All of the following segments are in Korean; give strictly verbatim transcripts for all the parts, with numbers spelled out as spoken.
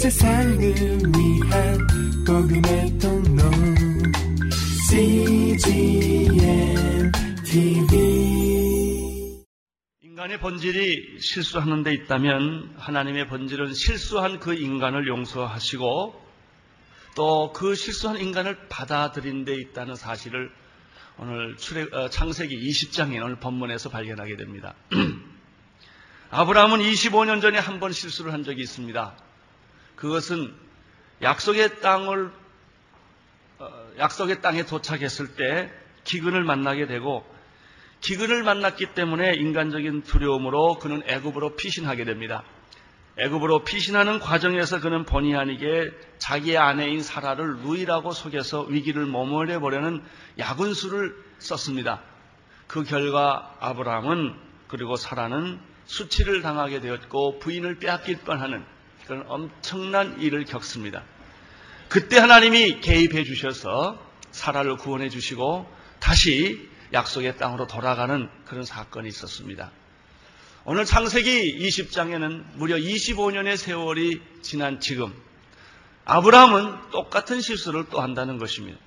세상을 위한 복음의 통로 씨지엔티비. 인간의 본질이 실수하는 데 있다면 하나님의 본질은 실수한 그 인간을 용서하시고 또 그 실수한 인간을 받아들인 데 있다는 사실을 오늘 출애, 어, 창세기 이십 장의 오늘 본문에서 발견하게 됩니다. 아브라함은 이십오 년 전에 한 번 실수를 한 적이 있습니다. 그것은 약속의 땅을 어, 약속의 땅에 도착했을 때 기근을 만나게 되고 기근을 만났기 때문에 인간적인 두려움으로 그는 애굽으로 피신하게 됩니다. 애굽으로 피신하는 과정에서 그는 본의 아니게 자기의 아내인 사라를 루이라고 속여서 위기를 모면해 보려는 약운수를 썼습니다. 그 결과 아브라함은 그리고 사라는 수치를 당하게 되었고 부인을 빼앗길 뻔하는 그런 엄청난 일을 겪습니다. 그때 하나님이 개입해 주셔서 사라를 구원해 주시고 다시 약속의 땅으로 돌아가는 그런 사건이 있었습니다. 오늘 창세기 이십 장에는 무려 이십오 년의 세월이 지난 지금 아브라함은 똑같은 실수를 또 한다는 것입니다.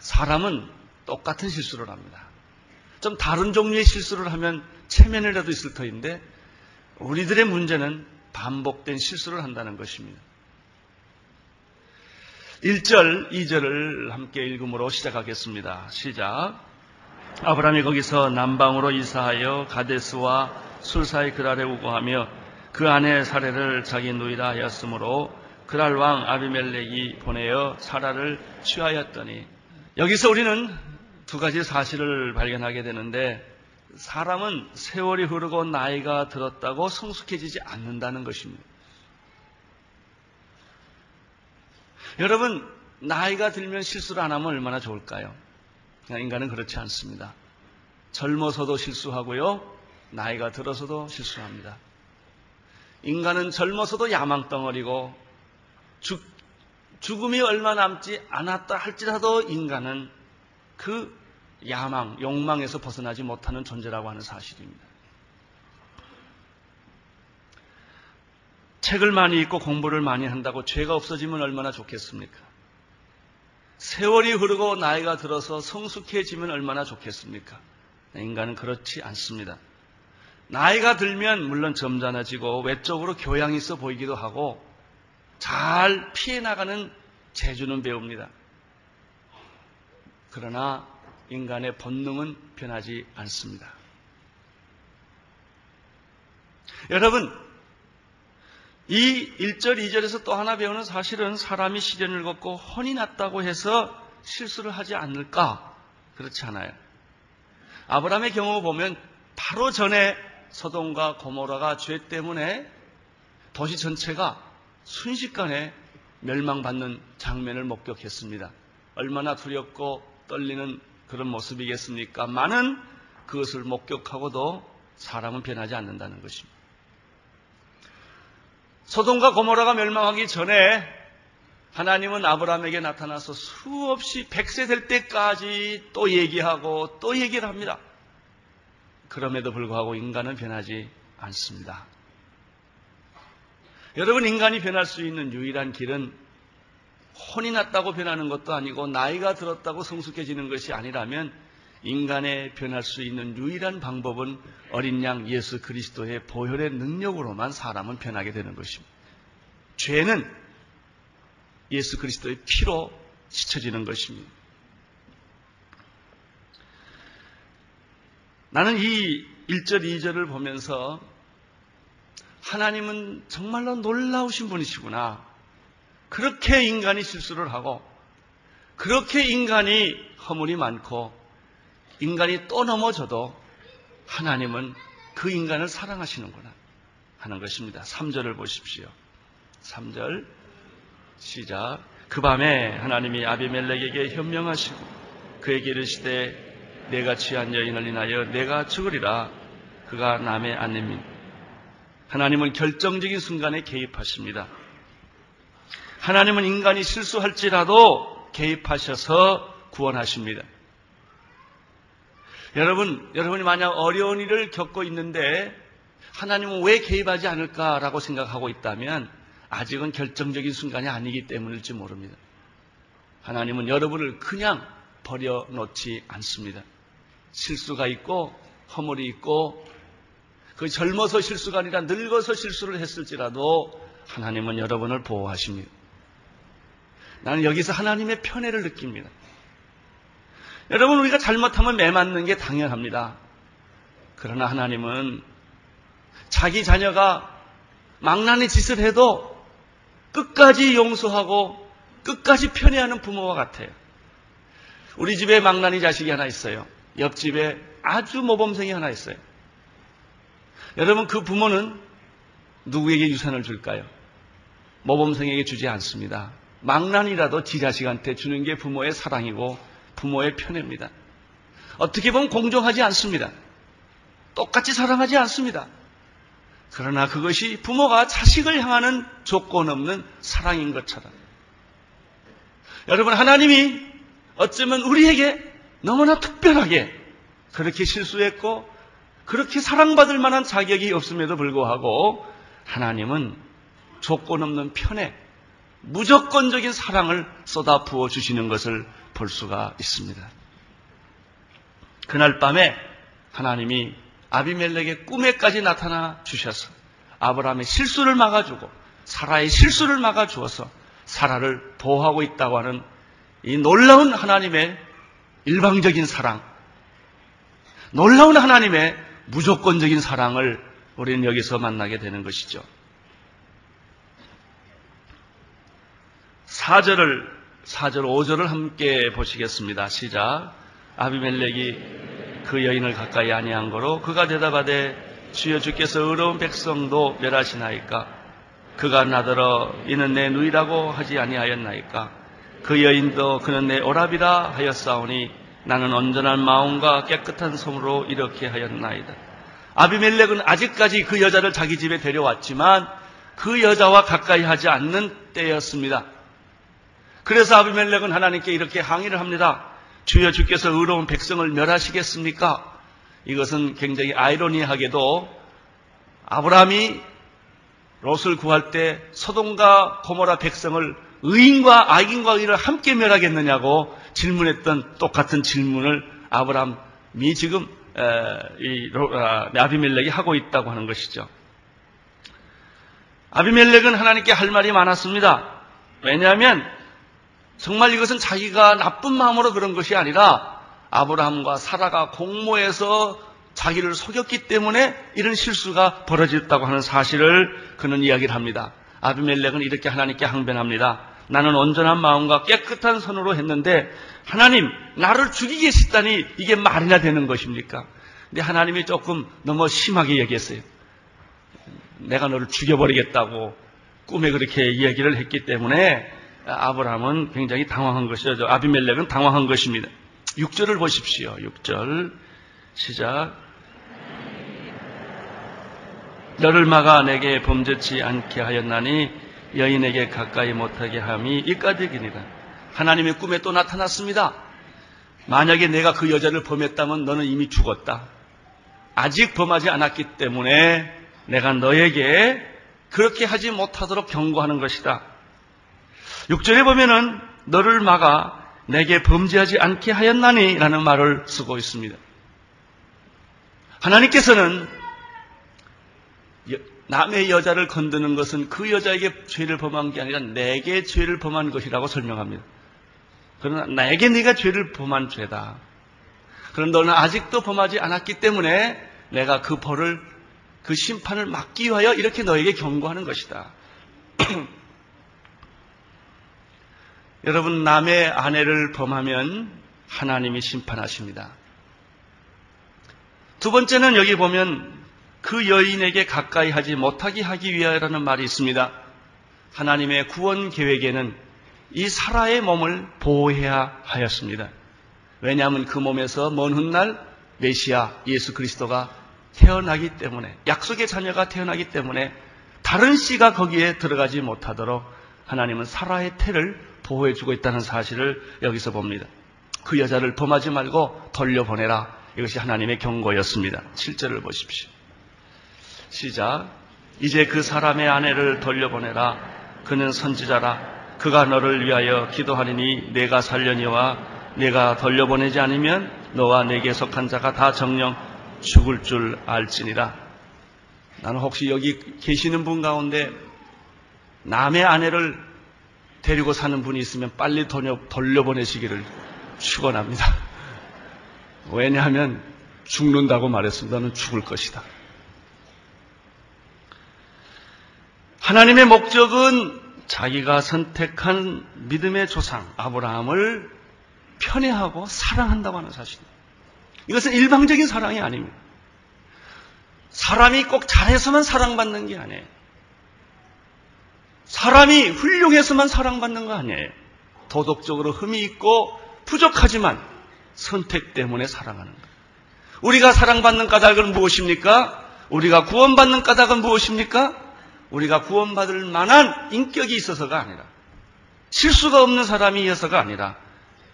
사람은 똑같은 실수를 합니다. 좀 다른 종류의 실수를 하면 체면이라도 있을 터인데 우리들의 문제는 반복된 실수를 한다는 것입니다. 일 절, 이 절을 함께 읽음으로 시작하겠습니다. 시작. 아브라함이 거기서 남방으로 이사하여 가데스와 술사의 그랄에 우거하며 그 아내 사레를 자기 누이라 하였으므로 그랄 왕 아비멜렉이 보내어 사라를 취하였더니, 여기서 우리는 두 가지 사실을 발견하게 되는데, 사람은 세월이 흐르고 나이가 들었다고 성숙해지지 않는다는 것입니다. 여러분, 나이가 들면 실수를 안 하면 얼마나 좋을까요? 인간은 그렇지 않습니다. 젊어서도 실수하고요, 나이가 들어서도 실수합니다. 인간은 젊어서도 야망덩어리고 죽, 죽음이 얼마 남지 않았다 할지라도 인간은 그 야망, 욕망에서 벗어나지 못하는 존재라고 하는 사실입니다. 책을 많이 읽고 공부를 많이 한다고 죄가 없어지면 얼마나 좋겠습니까? 세월이 흐르고 나이가 들어서 성숙해지면 얼마나 좋겠습니까? 인간은 그렇지 않습니다. 나이가 들면 물론 점잖아지고 외적으로 교양이 있어 보이기도 하고 잘 피해나가는 재주는 배웁니다. 그러나 인간의 본능은 변하지 않습니다. 여러분, 이 일 절, 이 절에서 또 하나 배우는 사실은 사람이 시련을 겪고 혼이 났다고 해서 실수를 하지 않을까? 그렇지 않아요. 아브라함의 경우 보면 바로 전에 소돔과 고모라가 죄 때문에 도시 전체가 순식간에 멸망받는 장면을 목격했습니다. 얼마나 두렵고 떨리는 그런 모습이겠습니까? 많은 그것을 목격하고도 사람은 변하지 않는다는 것입니다. 소돔과 고모라가 멸망하기 전에 하나님은 아브라함에게 나타나서 수없이 백세 될 때까지 또 얘기하고 또 얘기를 합니다. 그럼에도 불구하고 인간은 변하지 않습니다. 여러분, 인간이 변할 수 있는 유일한 길은 혼이 났다고 변하는 것도 아니고 나이가 들었다고 성숙해지는 것이 아니라면 인간의 변할 수 있는 유일한 방법은 어린 양 예수 그리스도의 보혈의 능력으로만 사람은 변하게 되는 것입니다. 죄는 예수 그리스도의 피로 씻어지는 것입니다. 나는 이 일 절, 이 절을 보면서 하나님은 정말로 놀라우신 분이시구나. 그렇게 인간이 실수를 하고 그렇게 인간이 허물이 많고 인간이 또 넘어져도 하나님은 그 인간을 사랑하시는구나 하는 것입니다. 삼 절을 보십시오. 삼 절 시작. 그 밤에 하나님이 아비멜렉에게 현명하시고 그에게 이르시되 내가 취한 여인을 인하여 내가 죽으리라. 그가 남의 아내니, 하나님은 결정적인 순간에 개입하십니다. 하나님은 인간이 실수할지라도 개입하셔서 구원하십니다. 여러분, 여러분이 만약 어려운 일을 겪고 있는데 하나님은 왜 개입하지 않을까라고 생각하고 있다면 아직은 결정적인 순간이 아니기 때문일지 모릅니다. 하나님은 여러분을 그냥 버려놓지 않습니다. 실수가 있고 허물이 있고 그 젊어서 실수가 아니라 늙어서 실수를 했을지라도 하나님은 여러분을 보호하십니다. 나는 여기서 하나님의 편애를 느낍니다. 여러분, 우리가 잘못하면 매맞는 게 당연합니다. 그러나 하나님은 자기 자녀가 망나니 짓을 해도 끝까지 용서하고 끝까지 편애하는 부모와 같아요. 우리 집에 망나니 자식이 하나 있어요. 옆집에 아주 모범생이 하나 있어요. 여러분, 그 부모는 누구에게 유산을 줄까요? 모범생에게 주지 않습니다. 망나니라도 지 자식한테 주는 게 부모의 사랑이고 부모의 편애입니다. 어떻게 보면 공정하지 않습니다. 똑같이 사랑하지 않습니다. 그러나 그것이 부모가 자식을 향하는 조건 없는 사랑인 것처럼, 여러분, 하나님이 어쩌면 우리에게 너무나 특별하게 그렇게 실수했고 그렇게 사랑받을 만한 자격이 없음에도 불구하고 하나님은 조건 없는 편에 무조건적인 사랑을 쏟아 부어 주시는 것을 볼 수가 있습니다. 그날 밤에 하나님이 아비멜렉의 꿈에까지 나타나 주셔서 아브라함의 실수를 막아주고 사라의 실수를 막아주어서 사라를 보호하고 있다고 하는 이 놀라운 하나님의 일방적인 사랑, 놀라운 하나님의 무조건적인 사랑을 우리는 여기서 만나게 되는 것이죠. 사 절을, 사 절, 오 절을 함께 보시겠습니다. 시작. 아비멜렉이 그 여인을 가까이 아니한 거로 그가 대답하되 주여, 주께서 의로운 백성도 멸하시나이까? 그가 나더러 이는 내 누이라고 하지 아니하였나이까? 그 여인도 그는 내 오라비라 하였사오니 나는 온전한 마음과 깨끗한 손으로 이렇게 하였나이다. 아비멜렉은 아직까지 그 여자를 자기 집에 데려왔지만 그 여자와 가까이 하지 않는 때였습니다. 그래서 아비멜렉은 하나님께 이렇게 항의를 합니다. 주여, 주께서 의로운 백성을 멸하시겠습니까? 이것은 굉장히 아이러니하게도 아브라함이 롯을 구할 때 소돔과 고모라 백성을 의인과 악인과 의인을 함께 멸하겠느냐고 질문했던 똑같은 질문을 아브라함이 지금 아비멜렉이 하고 있다고 하는 것이죠. 아비멜렉은 하나님께 할 말이 많았습니다. 왜냐하면 정말 이것은 자기가 나쁜 마음으로 그런 것이 아니라 아브라함과 사라가 공모해서 자기를 속였기 때문에 이런 실수가 벌어졌다고 하는 사실을 그는 이야기를 합니다. 아비멜렉은 이렇게 하나님께 항변합니다. 나는 온전한 마음과 깨끗한 손으로 했는데 하나님, 나를 죽이겠다니 이게 말이나 되는 것입니까? 근데 하나님이 조금 너무 심하게 얘기했어요. 내가 너를 죽여버리겠다고 꿈에 그렇게 이야기를 했기 때문에 아브라함은 굉장히 당황한 것이죠. 아비멜렉은 당황한 것입니다. 육 절을 보십시오. 육 절 시작. 너를 막아 내게 범죄치 않게 하였나니 여인에게 가까이 못하게 함이 이까득이니라. 하나님의 꿈에 또 나타났습니다. 만약에 내가 그 여자를 범했다면 너는 이미 죽었다. 아직 범하지 않았기 때문에 내가 너에게 그렇게 하지 못하도록 경고하는 것이다. 육 절에 보면은 너를 막아 내게 범죄하지 않게 하였나니 라는 말을 쓰고 있습니다. 하나님께서는 남의 여자를 건드는 것은 그 여자에게 죄를 범한 게 아니라 내게 죄를 범한 것이라고 설명합니다. 그러나 나에게 네가 죄를 범한 죄다. 그럼 너는 아직도 범하지 않았기 때문에 내가 그 벌을, 그 심판을 막기 위하여 이렇게 너에게 경고하는 것이다. 여러분, 남의 아내를 범하면 하나님이 심판하십니다. 두 번째는 여기 보면 그 여인에게 가까이 하지 못하게 하기 위하여라는 말이 있습니다. 하나님의 구원 계획에는 이 사라의 몸을 보호해야 하였습니다. 왜냐하면 그 몸에서 먼 훗날 메시아 예수 그리스도가 태어나기 때문에, 약속의 자녀가 태어나기 때문에 다른 씨가 거기에 들어가지 못하도록 하나님은 사라의 태를 보호해주고 있다는 사실을 여기서 봅니다. 그 여자를 범하지 말고 돌려보내라. 이것이 하나님의 경고였습니다. 칠 절을 보십시오. 시작. 이제 그 사람의 아내를 돌려보내라. 그는 선지자라. 그가 너를 위하여 기도하리니 내가 살려니와 내가 돌려보내지 않으면 너와 내게 속한 자가 다 정녕 죽을 줄 알지니라. 나는 혹시 여기 계시는 분 가운데 남의 아내를 데리고 사는 분이 있으면 빨리 돌려보내시기를 축원합니다. 왜냐하면 죽는다고 말했습니다. 너는 죽을 것이다. 하나님의 목적은 자기가 선택한 믿음의 조상 아브라함을 편애하고 사랑한다고 하는 사실입니다. 이것은 일방적인 사랑이 아닙니다. 사람이 꼭 잘해서만 사랑받는 게 아니에요. 사람이 훌륭해서만 사랑받는 거 아니에요. 도덕적으로 흠이 있고 부족하지만 선택 때문에 사랑하는 거예요. 우리가 사랑받는 까닭은 무엇입니까? 우리가 구원받는 까닭은 무엇입니까? 우리가 구원받을 만한 인격이 있어서가 아니라, 실수가 없는 사람이어서가 아니라,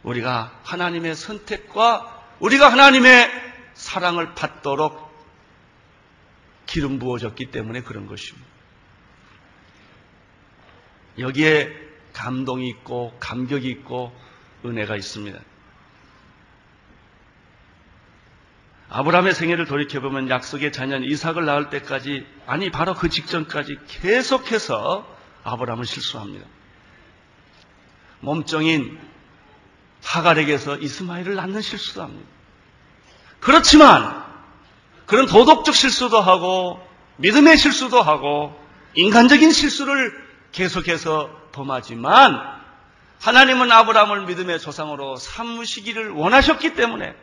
우리가 하나님의 선택과 우리가 하나님의 사랑을 받도록 기름 부어졌기 때문에 그런 것입니다. 여기에 감동이 있고 감격이 있고 은혜가 있습니다. 아브라함의 생애를 돌이켜보면 약속의 자녀인 이삭을 낳을 때까지, 아니 바로 그 직전까지 계속해서 아브라함은 실수합니다. 몸종인 하갈에게서 이스마엘을 낳는 실수도 합니다. 그렇지만 그런 도덕적 실수도 하고 믿음의 실수도 하고 인간적인 실수를 계속해서 범하지만, 하나님은 아브라함을 믿음의 조상으로 삼으시기를 원하셨기 때문에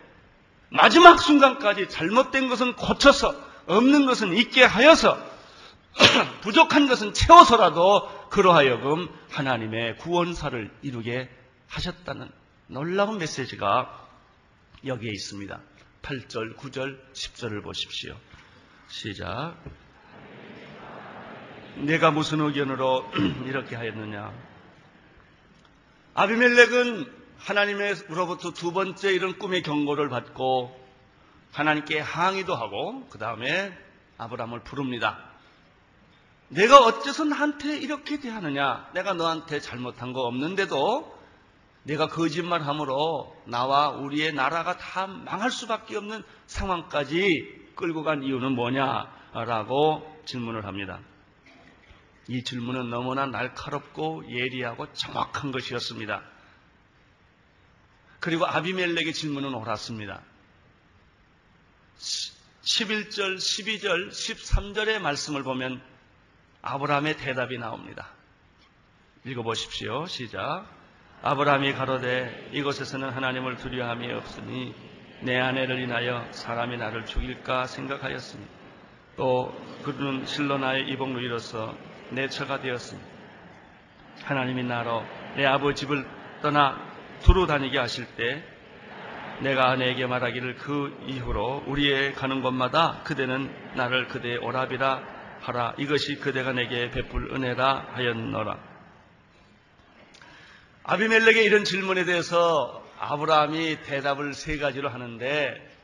마지막 순간까지 잘못된 것은 고쳐서, 없는 것은 있게 하여서, 부족한 것은 채워서라도 그러하여금 하나님의 구원사를 이루게 하셨다는 놀라운 메시지가 여기에 있습니다. 팔 절, 구 절, 십 절을 보십시오. 시작. 내가 무슨 의견으로 이렇게 하였느냐. 아비멜렉은 하나님으로부터 두 번째 이런 꿈의 경고를 받고 하나님께 항의도 하고, 그 다음에 아브라함을 부릅니다. 내가 어째서 나한테 이렇게 대하느냐. 내가 너한테 잘못한 거 없는데도 내가 거짓말함으로 나와 우리의 나라가 다 망할 수밖에 없는 상황까지 끌고 간 이유는 뭐냐라고 질문을 합니다. 이 질문은 너무나 날카롭고 예리하고 정확한 것이었습니다. 그리고 아비멜렉의 질문은 옳았습니다. 십일 절, 십이 절, 십삼 절의 말씀을 보면 아브라함의 대답이 나옵니다. 읽어보십시오. 시작. 아브라함이 가로되 이곳에서는 하나님을 두려워함이 없으니 내 아내를 인하여 사람이 나를 죽일까 생각하였으니 또 그는 실로 나의 이복로 이로써 내 처가 되었으니 하나님이 나로 내 아버지 집을 떠나 두루 다니게 하실 때 내가 아내에게 말하기를 그 이후로 우리의 가는 곳마다 그대는 나를 그대의 오라비라 하라. 이것이 그대가 내게 베풀 은혜라 하였노라. 아비멜렉의 이런 질문에 대해서 아브라함이 대답을 세 가지로 하는데,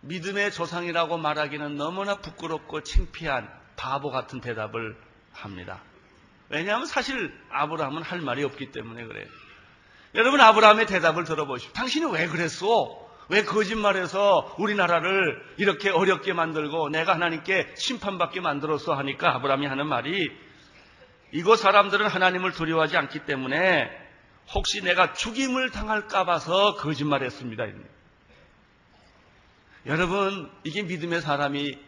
믿음의 조상이라고 말하기는 너무나 부끄럽고 창피한 바보 같은 대답을 합니다. 왜냐하면 사실 아브라함은 할 말이 없기 때문에 그래요. 여러분, 아브라함의 대답을 들어보십시오. 당신이 왜 그랬어? 왜 거짓말해서 우리나라를 이렇게 어렵게 만들고 내가 하나님께 심판받게 만들었어? 하니까 아브라함이 하는 말이, 이곳 사람들은 하나님을 두려워하지 않기 때문에 혹시 내가 죽임을 당할까 봐서 거짓말했습니다. 여러분, 이게 믿음의 사람이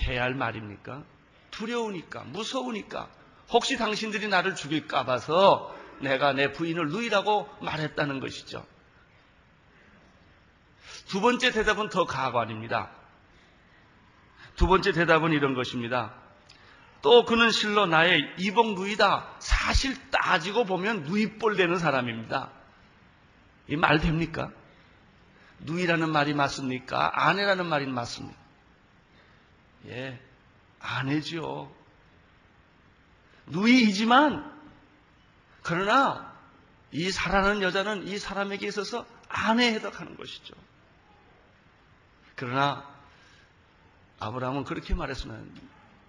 해야 할 말입니까? 두려우니까, 무서우니까, 혹시 당신들이 나를 죽일까 봐서 내가 내 부인을 누이라고 말했다는 것이죠. 두 번째 대답은 더 가관입니다. 두 번째 대답은 이런 것입니다. 또 그는 실로 나의 이복 누이다. 사실 따지고 보면 누이뻘 되는 사람입니다. 이 말 됩니까? 누이라는 말이 맞습니까? 아내라는 말이 맞습니까? 예, 아내죠. 누이이지만, 그러나 이 사랑하는 여자는 이 사람에게 있어서 아내에 해당하는 것이죠. 그러나 아브라함은 그렇게 말했으면,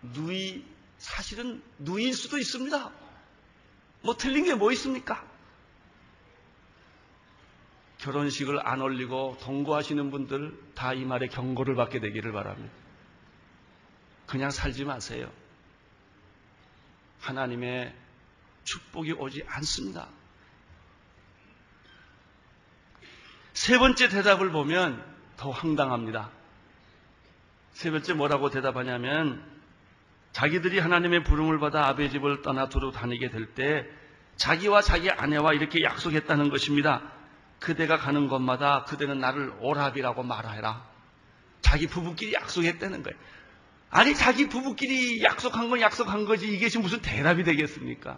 누이, 사실은 누이일 수도 있습니다. 뭐 틀린 게 뭐 있습니까? 결혼식을 안 올리고 동거하시는 분들 다 이 말에 경고를 받게 되기를 바랍니다. 그냥 살지 마세요. 하나님의 축복이 오지 않습니다. 세 번째 대답을 보면 더 황당합니다. 세 번째 뭐라고 대답하냐면, 자기들이 하나님의 부름을 받아 아비의 집을 떠나 두루 다니게 될 때 자기와 자기 아내와 이렇게 약속했다는 것입니다. 그대가 가는 곳마다 그대는 나를 오라비라고 말하라. 자기 부부끼리 약속했다는 거예요. 아니, 자기 부부끼리 약속한 건 약속한 거지 이게 지금 무슨 대답이 되겠습니까?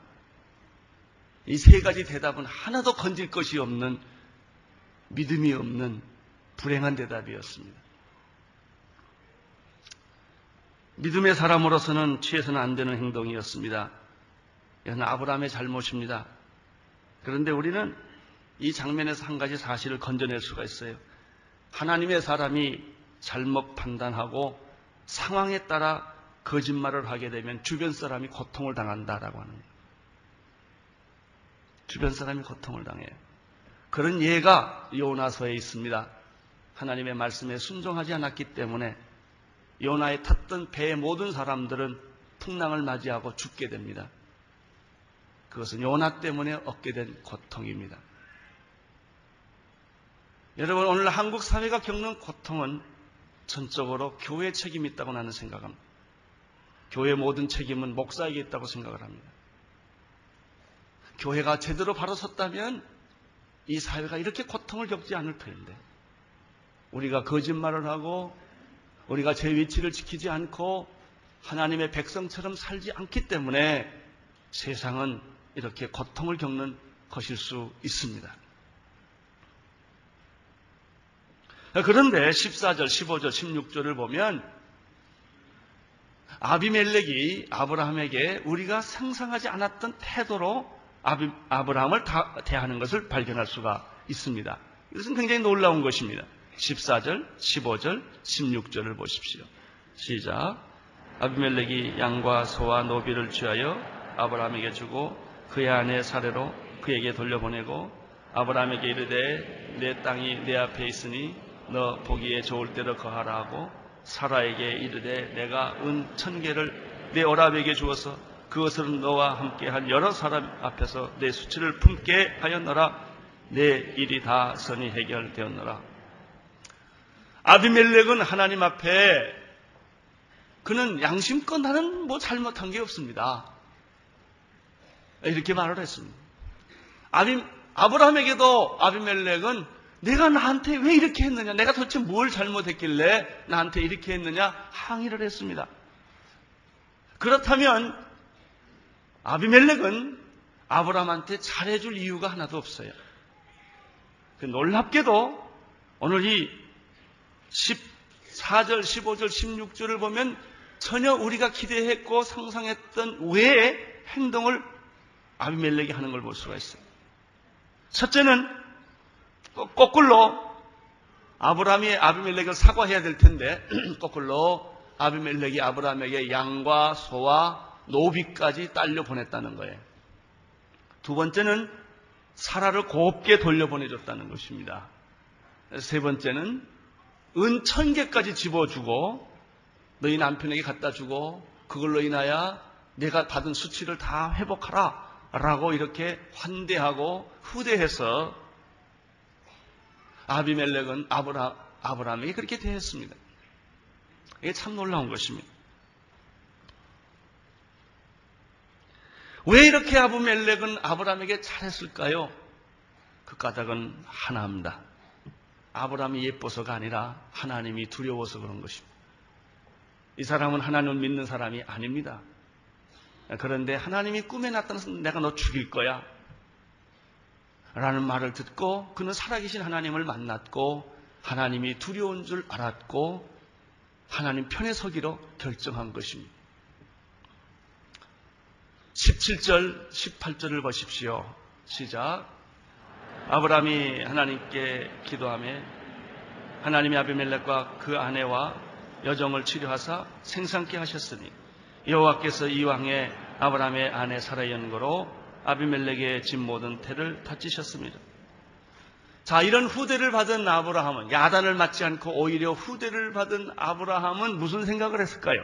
이 세 가지 대답은 하나도 건질 것이 없는, 믿음이 없는 불행한 대답이었습니다. 믿음의 사람으로서는 취해서는 안 되는 행동이었습니다. 이건 아브라함의 잘못입니다. 그런데 우리는 이 장면에서 한 가지 사실을 건져낼 수가 있어요. 하나님의 사람이 잘못 판단하고 상황에 따라 거짓말을 하게 되면 주변 사람이 고통을 당한다라고 하는 거예요. 주변 사람이 고통을 당해요. 그런 예가 요나서에 있습니다. 하나님의 말씀에 순종하지 않았기 때문에 요나에 탔던 배의 모든 사람들은 풍랑을 맞이하고 죽게 됩니다. 그것은 요나 때문에 얻게 된 고통입니다. 여러분, 오늘 한국 사회가 겪는 고통은 전적으로 교회의 책임이 있다고 나는 생각합니다. 교회의 모든 책임은 목사에게 있다고 생각을 합니다. 교회가 제대로 바로 섰다면 이 사회가 이렇게 고통을 겪지 않을 텐데, 우리가 거짓말을 하고 우리가 제 위치를 지키지 않고 하나님의 백성처럼 살지 않기 때문에 세상은 이렇게 고통을 겪는 것일 수 있습니다. 그런데 십사 절, 십오 절, 십육 절을 보면 아비멜렉이 아브라함에게 우리가 상상하지 않았던 태도로 아비, 아브라함을 다, 대하는 것을 발견할 수가 있습니다. 이것은 굉장히 놀라운 것입니다. 십사 절, 십오 절, 십육 절을 보십시오. 시작. 아비멜렉이 양과 소와 노비를 취하여 아브라함에게 주고 그의 아내 사레로 그에게 돌려보내고 아브라함에게 이르되 내 땅이 내 앞에 있으니 너 보기에 좋을 대로 거하라 하고 사라에게 이르되 내가 은 천 개를 내 오라비에게 주어서 그것을 너와 함께한 여러 사람 앞에서 내 수치를 품게 하였노라. 내 일이 다 선히 해결되었노라. 아비멜렉은 하나님 앞에 그는 양심껏 나는 뭐 잘못한 게 없습니다 이렇게 말을 했습니다. 아비, 아브라함에게도 아비멜렉은 내가 나한테 왜 이렇게 했느냐, 내가 도대체 뭘 잘못했길래 나한테 이렇게 했느냐 항의를 했습니다. 그렇다면 아비멜렉은 아브라함한테 잘해줄 이유가 하나도 없어요. 놀랍게도 오늘 이 십사 절, 십오 절, 십육 절을 보면 전혀 우리가 기대했고 상상했던 외의 행동을 아비멜렉이 하는 걸 볼 수가 있어요. 첫째는 거꾸로 아브라함이 아비멜렉을 사과해야 될 텐데 거꾸로 아비멜렉이 아브라함에게 양과 소와 노비까지 딸려 보냈다는 거예요. 두 번째는 사라를 곱게 돌려보내줬다는 것입니다. 세 번째는 은 천 개까지 집어주고 너희 남편에게 갖다 주고 그걸로 인하여 내가 받은 수치를 다 회복하라 라고 이렇게 환대하고 후대해서 아비멜렉은 아브라, 아브라함에게 그렇게 대했습니다. 이게 참 놀라운 것입니다. 왜 이렇게 아비멜렉은 아브라함에게 잘했을까요? 그 까닭은 하나입니다. 아브라함이 예뻐서가 아니라 하나님이 두려워서 그런 것입니다. 이 사람은 하나님을 믿는 사람이 아닙니다. 그런데 하나님이 꿈에 나타나서 내가 너 죽일 거야 라는 말을 듣고 그는 살아계신 하나님을 만났고 하나님이 두려운 줄 알았고 하나님 편에 서기로 결정한 것입니다. 십칠 절, 십팔 절을 보십시오. 시작. 아브라함이 하나님께 기도하며 하나님이 아비멜렉과 그 아내와 여정을 치료하사 생산케 하셨으니 여호와께서 이왕에 아브라함의 아내 사라의 연고로 아비멜렉의 집 모든 태를 다치셨습니다. 자, 이런 후대를 받은 아브라함은, 야단을 맞지 않고 오히려 후대를 받은 아브라함은 무슨 생각을 했을까요?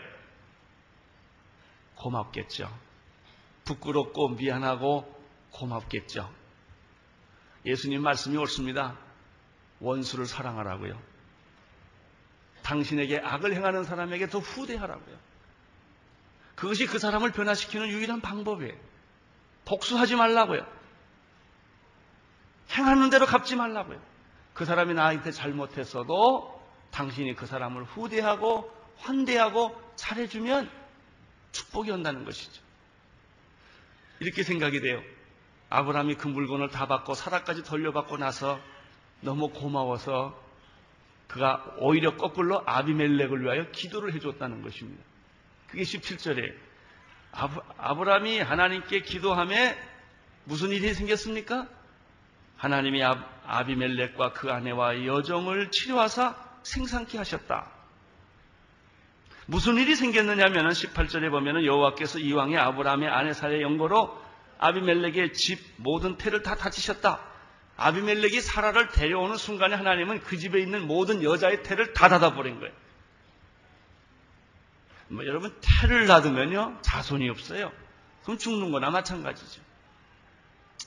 고맙겠죠. 부끄럽고 미안하고 고맙겠죠. 예수님 말씀이 옳습니다. 원수를 사랑하라고요. 당신에게 악을 행하는 사람에게 더 후대하라고요. 그것이 그 사람을 변화시키는 유일한 방법이에요. 복수하지 말라고요. 행하는 대로 갚지 말라고요. 그 사람이 나한테 잘못했어도 당신이 그 사람을 후대하고 환대하고 잘해주면 축복이 온다는 것이죠. 이렇게 생각이 돼요. 아브라함이 그 물건을 다 받고 사라까지 돌려받고 나서 너무 고마워서 그가 오히려 거꾸로 아비멜렉을 위하여 기도를 해줬다는 것입니다. 그게 십칠 절이에요. 아브, 아브라함이 하나님께 기도함에 무슨 일이 생겼습니까? 하나님이 아비멜렉과 그 아내와 여정을 치료하사 생산케 하셨다. 무슨 일이 생겼느냐면 십팔 절에 보면 여호와께서 이왕에 아브라함의 아내 사라의 연고로 아비멜렉의 집 모든 태를 다 다치셨다. 아비멜렉이 사라를 데려오는 순간에 하나님은 그 집에 있는 모든 여자의 태를 다 닫아버린 거예요. 뭐 여러분, 태를 닫으면요 자손이 없어요. 그럼 죽는 거나 마찬가지죠.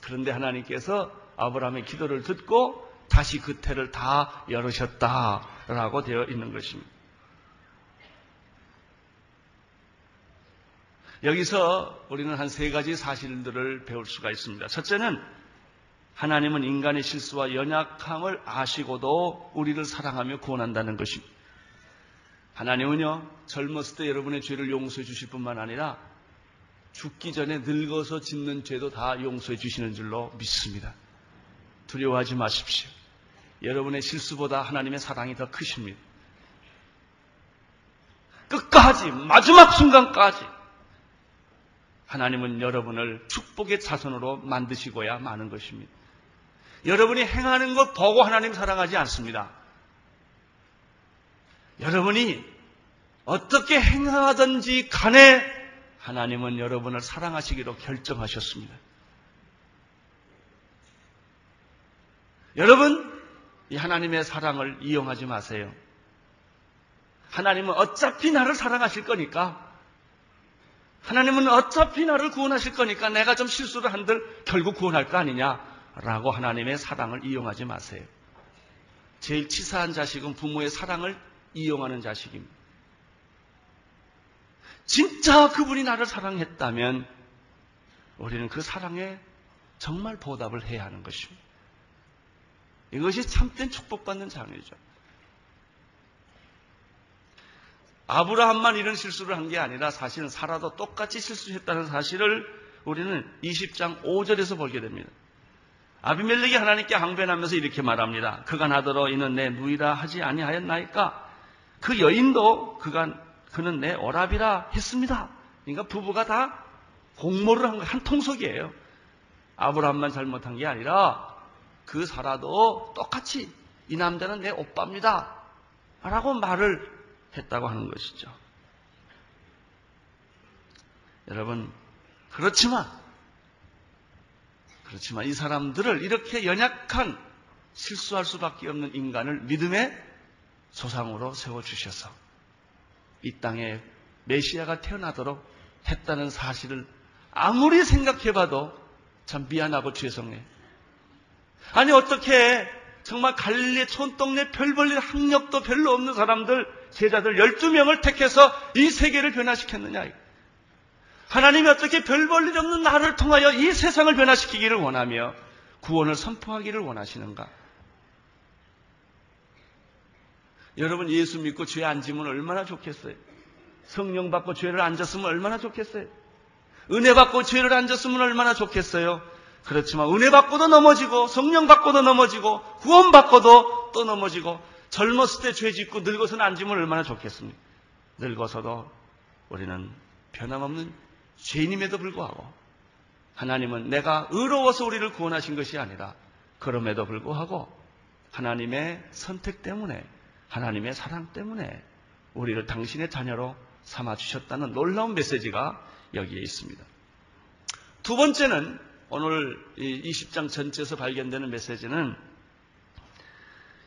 그런데 하나님께서 아브라함의 기도를 듣고 다시 그 태를 다 열으셨다라고 되어 있는 것입니다. 여기서 우리는 한 세 가지 사실들을 배울 수가 있습니다. 첫째는 하나님은 인간의 실수와 연약함을 아시고도 우리를 사랑하며 구원한다는 것입니다. 하나님은요, 젊었을 때 여러분의 죄를 용서해 주실 뿐만 아니라 죽기 전에 늙어서 짓는 죄도 다 용서해 주시는 줄로 믿습니다. 두려워하지 마십시오. 여러분의 실수보다 하나님의 사랑이 더 크십니다. 끝까지, 마지막 순간까지 하나님은 여러분을 축복의 자손으로 만드시고야 마는 것입니다. 여러분이 행하는 것 보고 하나님 사랑하지 않습니다. 여러분이 어떻게 행하든지 간에 하나님은 여러분을 사랑하시기로 결정하셨습니다. 여러분, 이 하나님의 사랑을 이용하지 마세요. 하나님은 어차피 나를 사랑하실 거니까, 하나님은 어차피 나를 구원하실 거니까 내가 좀 실수를 한들 결국 구원할 거 아니냐라고 하나님의 사랑을 이용하지 마세요. 제일 치사한 자식은 부모의 사랑을 이용하는 자식입니다. 진짜 그분이 나를 사랑했다면 우리는 그 사랑에 정말 보답을 해야 하는 것입니다. 이것이 참된 축복받는 장애죠. 아브라함만 이런 실수를 한 게 아니라 사실은 사라도 똑같이 실수했다는 사실을 우리는 이십 장 오 절에서 보게 됩니다. 아비멜렉이 하나님께 항변하면서 이렇게 말합니다. 그가 나더러 이는 내 누이라 하지 아니하였나이까? 그 여인도 그가 그는 내 오라비라 했습니다. 그러니까 부부가 다 공모를 한 거, 한 통속이에요. 아브라함만 잘못한 게 아니라 그 사라도 똑같이 이 남자는 내 오빠입니다 라고 말을 했다고 하는 것이죠. 여러분, 그렇지만 그렇지만 이 사람들을, 이렇게 연약한 실수할 수밖에 없는 인간을 믿음의 조상으로 세워주셔서 이 땅에 메시아가 태어나도록 했다는 사실을 아무리 생각해봐도 참 미안하고 죄송해요. 아니, 어떻게 정말 갈릴리 촌동네 별볼일 학력도 별로 없는 사람들, 제자들 열두 명을 택해서 이 세계를 변화시켰느냐. 하나님이 어떻게 별볼일 없는 나를 통하여 이 세상을 변화시키기를 원하며 구원을 선포하기를 원하시는가. 여러분, 예수 믿고 죄 안 지면 얼마나 좋겠어요. 성령 받고 죄를 안 졌으면 얼마나 좋겠어요. 은혜 받고 죄를 안 졌으면 얼마나 좋겠어요. 그렇지만 은혜 받고도 넘어지고, 성령 받고도 넘어지고, 구원 받고도 또 넘어지고, 젊었을 때 죄 짓고 늙어서는 안 지면 얼마나 좋겠습니까? 늙어서도 우리는 변함없는 죄인임에도 불구하고 하나님은 내가 의로워서 우리를 구원하신 것이 아니라 그럼에도 불구하고 하나님의 선택 때문에, 하나님의 사랑 때문에 우리를 당신의 자녀로 삼아주셨다는 놀라운 메시지가 여기에 있습니다. 두 번째는 오늘 이 이십 장 전체에서 발견되는 메시지는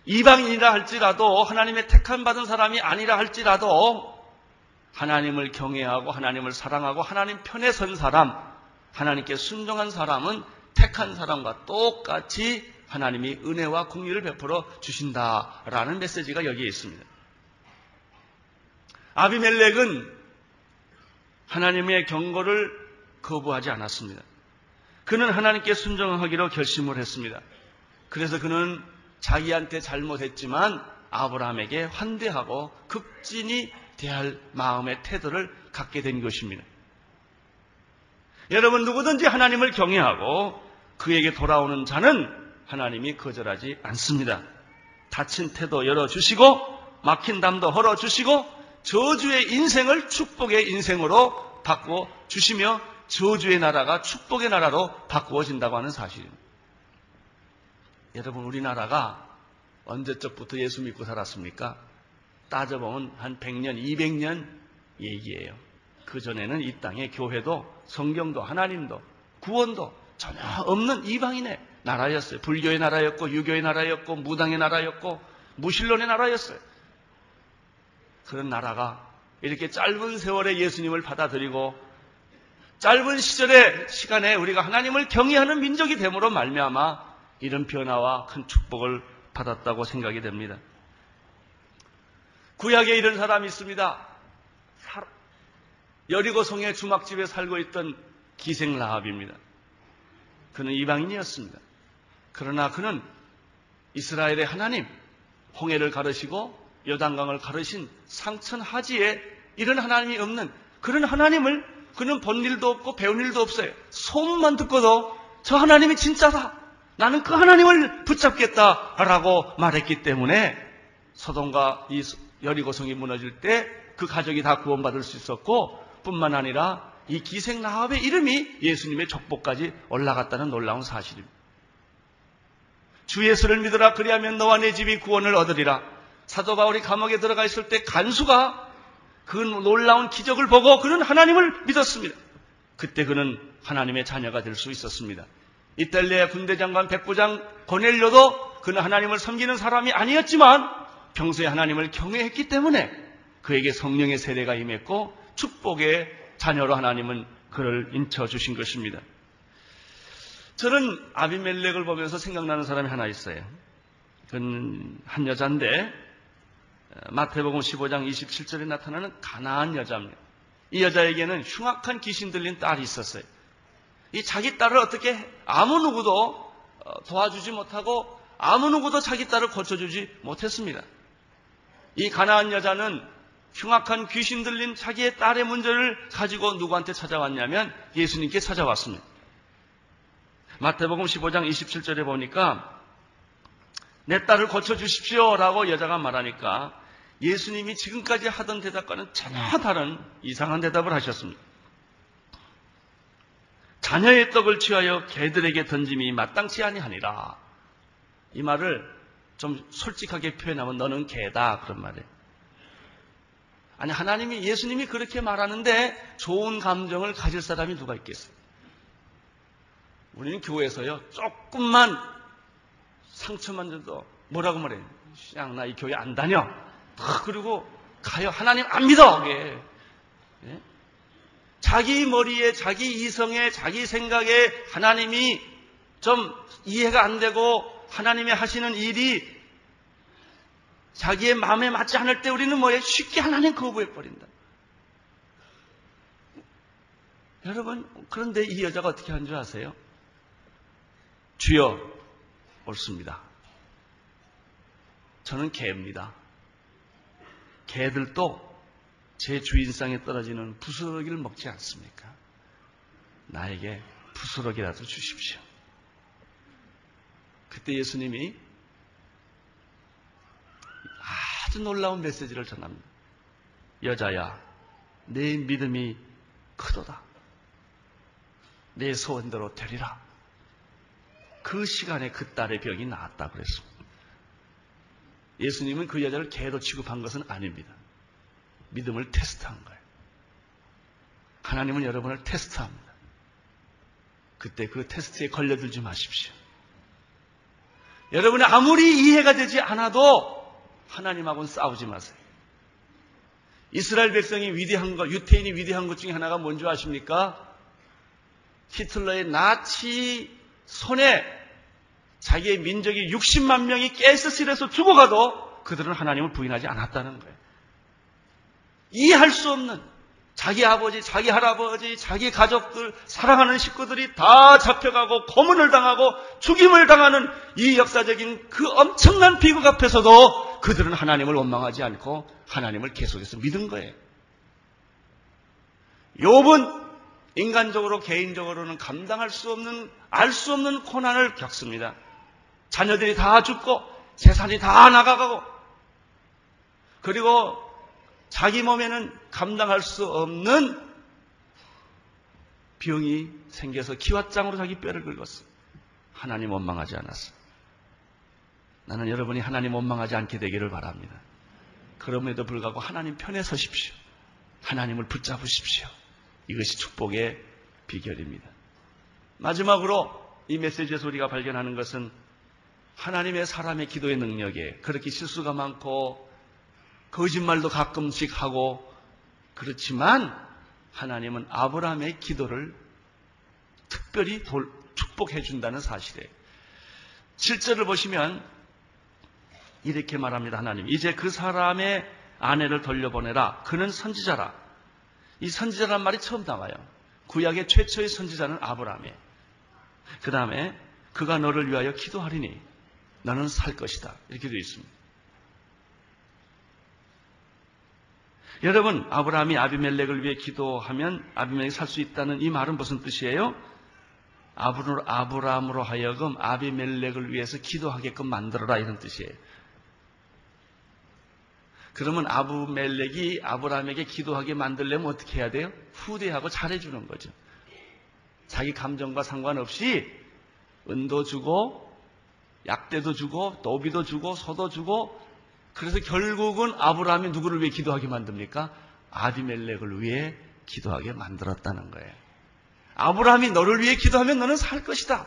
이방인이라 할지라도 하나님의 택함받은 사람이 아니라 할지라도 하나님을 경외하고 하나님을 사랑하고 하나님 편에 선 사람, 하나님께 순종한 사람은 택한 사람과 똑같이 하나님이 은혜와 공의를 베풀어 주신다라는 메시지가 여기에 있습니다. 아비멜렉은 하나님의 경고를 거부하지 않았습니다. 그는 하나님께 순종하기로 결심을 했습니다. 그래서 그는 자기한테 잘못했지만 아브라함에게 환대하고 극진히 대할 마음의 태도를 갖게 된 것입니다. 여러분, 누구든지 하나님을 경외하고 그에게 돌아오는 자는 하나님이 거절하지 않습니다. 닫힌 태도 열어주시고 막힌 담도 헐어주시고 저주의 인생을 축복의 인생으로 바꾸어 주시며 저주의 나라가 축복의 나라로 바꾸어진다고 하는 사실입니다. 여러분, 우리나라가 언제적부터 예수 믿고 살았습니까? 따져보면 한 백 년, 이백 년 얘기예요. 그전에는 이 땅에 교회도 성경도 하나님도 구원도 전혀 없는 이방인의 나라였어요. 불교의 나라였고 유교의 나라였고 무당의 나라였고 무신론의 나라였어요. 그런 나라가 이렇게 짧은 세월에 예수님을 받아들이고 짧은 시절의 시간에 우리가 하나님을 경외하는 민족이 됨으로 말미암아 이런 변화와 큰 축복을 받았다고 생각이 됩니다. 구약에 이런 사람이 있습니다. 여리고성의 주막집에 살고 있던 기생 라합입니다. 그는 이방인이었습니다. 그러나 그는 이스라엘의 하나님, 홍해를 가르시고 요단강을 가르신 상천 하지에 이런 하나님이 없는 그런 하나님을 그는 본 일도 없고 배운 일도 없어요. 소문만 듣고도 저 하나님이 진짜다. 나는 그 하나님을 붙잡겠다라고 말했기 때문에 소돔과 이 여리고성이 무너질 때 그 가족이 다 구원받을 수 있었고 뿐만 아니라 이 기생 라합의 이름이 예수님의 족보까지 올라갔다는 놀라운 사실입니다. 주 예수를 믿으라 그리하면 너와 내 집이 구원을 얻으리라. 사도 바울이 감옥에 들어가 있을 때 간수가 그 놀라운 기적을 보고 그는 하나님을 믿었습니다. 그때 그는 하나님의 자녀가 될 수 있었습니다. 이탈리아 군대장관 백부장 고넬료도 그는 하나님을 섬기는 사람이 아니었지만 평소에 하나님을 경외했기 때문에 그에게 성령의 세례가 임했고 축복의 자녀로 하나님은 그를 인쳐주신 것입니다. 저는 아비멜렉을 보면서 생각나는 사람이 하나 있어요. 그는 한 여자인데 마태복음 십오 장 이십칠 절에 나타나는 가나안 여자입니다. 이 여자에게는 흉악한 귀신 들린 딸이 있었어요. 이 자기 딸을 어떻게 아무 누구도 도와주지 못하고 아무 누구도 자기 딸을 고쳐주지 못했습니다. 이 가나안 여자는 흉악한 귀신 들린 자기의 딸의 문제를 가지고 누구한테 찾아왔냐면 예수님께 찾아왔습니다. 마태복음 십오 장 이십칠 절에 보니까 내 딸을 고쳐주십시오 라고 여자가 말하니까 예수님이 지금까지 하던 대답과는 전혀 다른 이상한 대답을 하셨습니다. 자녀의 떡을 취하여 개들에게 던짐이 마땅치 아니하니라. 이 말을 좀 솔직하게 표현하면 너는 개다 그런 말이에요. 아니, 하나님이 예수님이 그렇게 말하는데 좋은 감정을 가질 사람이 누가 있겠어요? 우리는 교회에서요 조금만 상처만 줘도 뭐라고 말해요? 야, 나 이 교회 안 다녀. 아, 그리고 가요. 하나님 안 믿어. 예. 예? 자기 머리에, 자기 이성에, 자기 생각에 하나님이 좀 이해가 안 되고 하나님의 하시는 일이 자기의 마음에 맞지 않을 때 우리는 뭐예요? 쉽게 하나님 거부해버린다. 여러분, 그런데 이 여자가 어떻게 한 줄 아세요? 주여, 옳습니다. 저는 개입니다. 개들도 제 주인상에 떨어지는 부스러기를 먹지 않습니까? 나에게 부스러기라도 주십시오. 그때 예수님이 아주 놀라운 메시지를 전합니다. 여자야, 내 믿음이 크도다. 내 소원대로 되리라. 그 시간에 그 딸의 병이 나았다 그랬습니다. 예수님은 그 여자를 개로 취급한 것은 아닙니다. 믿음을 테스트한 거예요. 하나님은 여러분을 테스트합니다. 그때 그 테스트에 걸려들지 마십시오. 여러분이 아무리 이해가 되지 않아도 하나님하고는 싸우지 마세요. 이스라엘 백성이 위대한 것, 유태인이 위대한 것 중에 하나가 뭔지 아십니까? 히틀러의 나치 손에 자기의 민족이 육십만 명이 가스실에서 죽어가도 그들은 하나님을 부인하지 않았다는 거예요. 이해할 수 없는 자기 아버지, 자기 할아버지, 자기 가족들, 사랑하는 식구들이 다 잡혀가고 고문을 당하고 죽임을 당하는 이 역사적인 그 엄청난 비극 앞에서도 그들은 하나님을 원망하지 않고 하나님을 계속해서 믿은 거예요. 욥은 인간적으로 개인적으로는 감당할 수 없는, 알 수 없는 고난을 겪습니다. 자녀들이 다 죽고 재산이 다 나가가고, 그리고 자기 몸에는 감당할 수 없는 병이 생겨서 기왓장으로 자기 뼈를 긁었어. 하나님 원망하지 않았어. 나는 여러분이 하나님 원망하지 않게 되기를 바랍니다. 그럼에도 불구하고 하나님 편에 서십시오. 하나님을 붙잡으십시오. 이것이 축복의 비결입니다. 마지막으로 이 메시지에서 우리가 발견하는 것은 하나님의 사람의 기도의 능력에, 그렇게 실수가 많고 거짓말도 가끔씩 하고 그렇지만 하나님은 아브라함의 기도를 특별히 돌, 축복해 준다는 사실이에요. 칠 절을 보시면 이렇게 말합니다. 하나님, 이제 그 사람의 아내를 돌려보내라. 그는 선지자라. 이 선지자란 말이 처음 나와요. 구약의 최초의 선지자는 아브라함이에요. 그 다음에 그가 너를 위하여 기도하리니 너는 살 것이다. 이렇게 되어 있습니다. 여러분, 아브라함이 아비멜렉을 위해 기도하면 아비멜렉이 살 수 있다는 이 말은 무슨 뜻이에요? 아브라함으로 하여금 아비멜렉을 위해서 기도하게끔 만들어라, 이런 뜻이에요. 그러면 아비멜렉이 아브라함에게 기도하게 만들려면 어떻게 해야 돼요? 후대하고 잘해주는 거죠. 자기 감정과 상관없이 은도 주고 약대도 주고 노비도 주고 소도 주고. 그래서 결국은 아브라함이 누구를 위해 기도하게 만듭니까? 아비멜렉을 위해 기도하게 만들었다는 거예요. 아브라함이 너를 위해 기도하면 너는 살 것이다.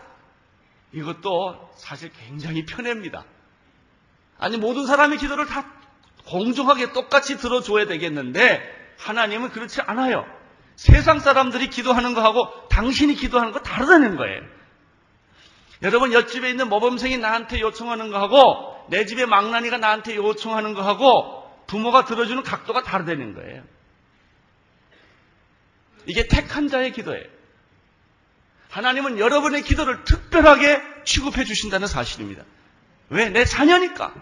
이것도 사실 굉장히 편해입니다. 아니, 모든 사람의 기도를 다 공정하게 똑같이 들어줘야 되겠는데 하나님은 그렇지 않아요. 세상 사람들이 기도하는 거하고 당신이 기도하는 거 다르다는 거예요. 여러분, 옆집에 있는 모범생이 나한테 요청하는 거하고 내 집에 망나니가 나한테 요청하는 거하고 부모가 들어주는 각도가 다르다는 거예요. 이게 택한 자의 기도예요. 하나님은 여러분의 기도를 특별하게 취급해 주신다는 사실입니다. 왜? 내 자녀니까.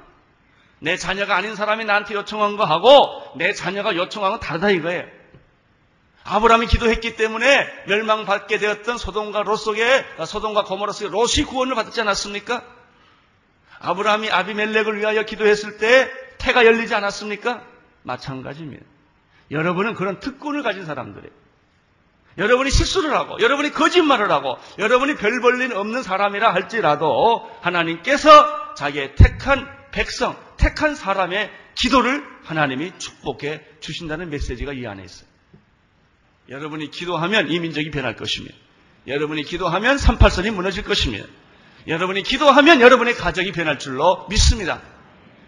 내 자녀가 아닌 사람이 나한테 요청한 거하고 내 자녀가 요청한 건 다르다 이거예요. 아브라함이 기도했기 때문에 멸망받게 되었던 소돔과 롯 속에, 소돔과 고모라 속에 롯이 구원을 받지 않았습니까? 아브라함이 아비멜렉을 위하여 기도했을 때 태가 열리지 않았습니까? 마찬가지입니다. 여러분은 그런 특권을 가진 사람들이에요. 여러분이 실수를 하고, 여러분이 거짓말을 하고, 여러분이 별 볼일 없는 사람이라 할지라도 하나님께서 자기의 택한 백성, 택한 사람의 기도를 하나님이 축복해 주신다는 메시지가 이 안에 있어요. 여러분이 기도하면 이 민족이 변할 것입니다. 여러분이 기도하면 삼팔선이 무너질 것입니다. 여러분이 기도하면 여러분의 가정이 변할 줄로 믿습니다.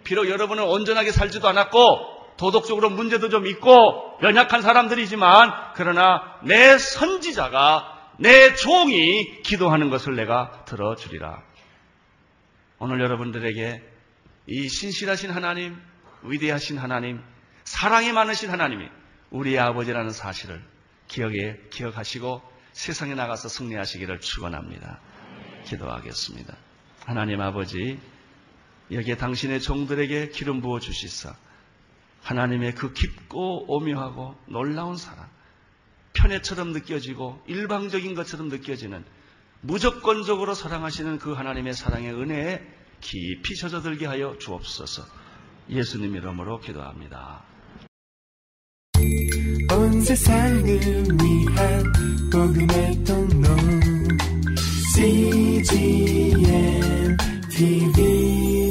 비록 여러분은 온전하게 살지도 않았고 도덕적으로 문제도 좀 있고 연약한 사람들이지만, 그러나 내 선지자가, 내 종이 기도하는 것을 내가 들어주리라. 오늘 여러분들에게 이 신실하신 하나님, 위대하신 하나님, 사랑이 많으신 하나님이 우리의 아버지라는 사실을 기억에 기억하시고 세상에 나가서 승리하시기를 축원합니다. 기도하겠습니다. 하나님 아버지, 여기에 당신의 종들에게 기름 부어 주시사 하나님의 그 깊고 오묘하고 놀라운 사랑, 편애처럼 느껴지고 일방적인 것처럼 느껴지는 무조건적으로 사랑하시는 그 하나님의 사랑의 은혜에 깊이 젖어들게 하여 주옵소서. 예수님 이름으로 기도합니다. 온 세상을 위한 복음의 통로 씨지엔티비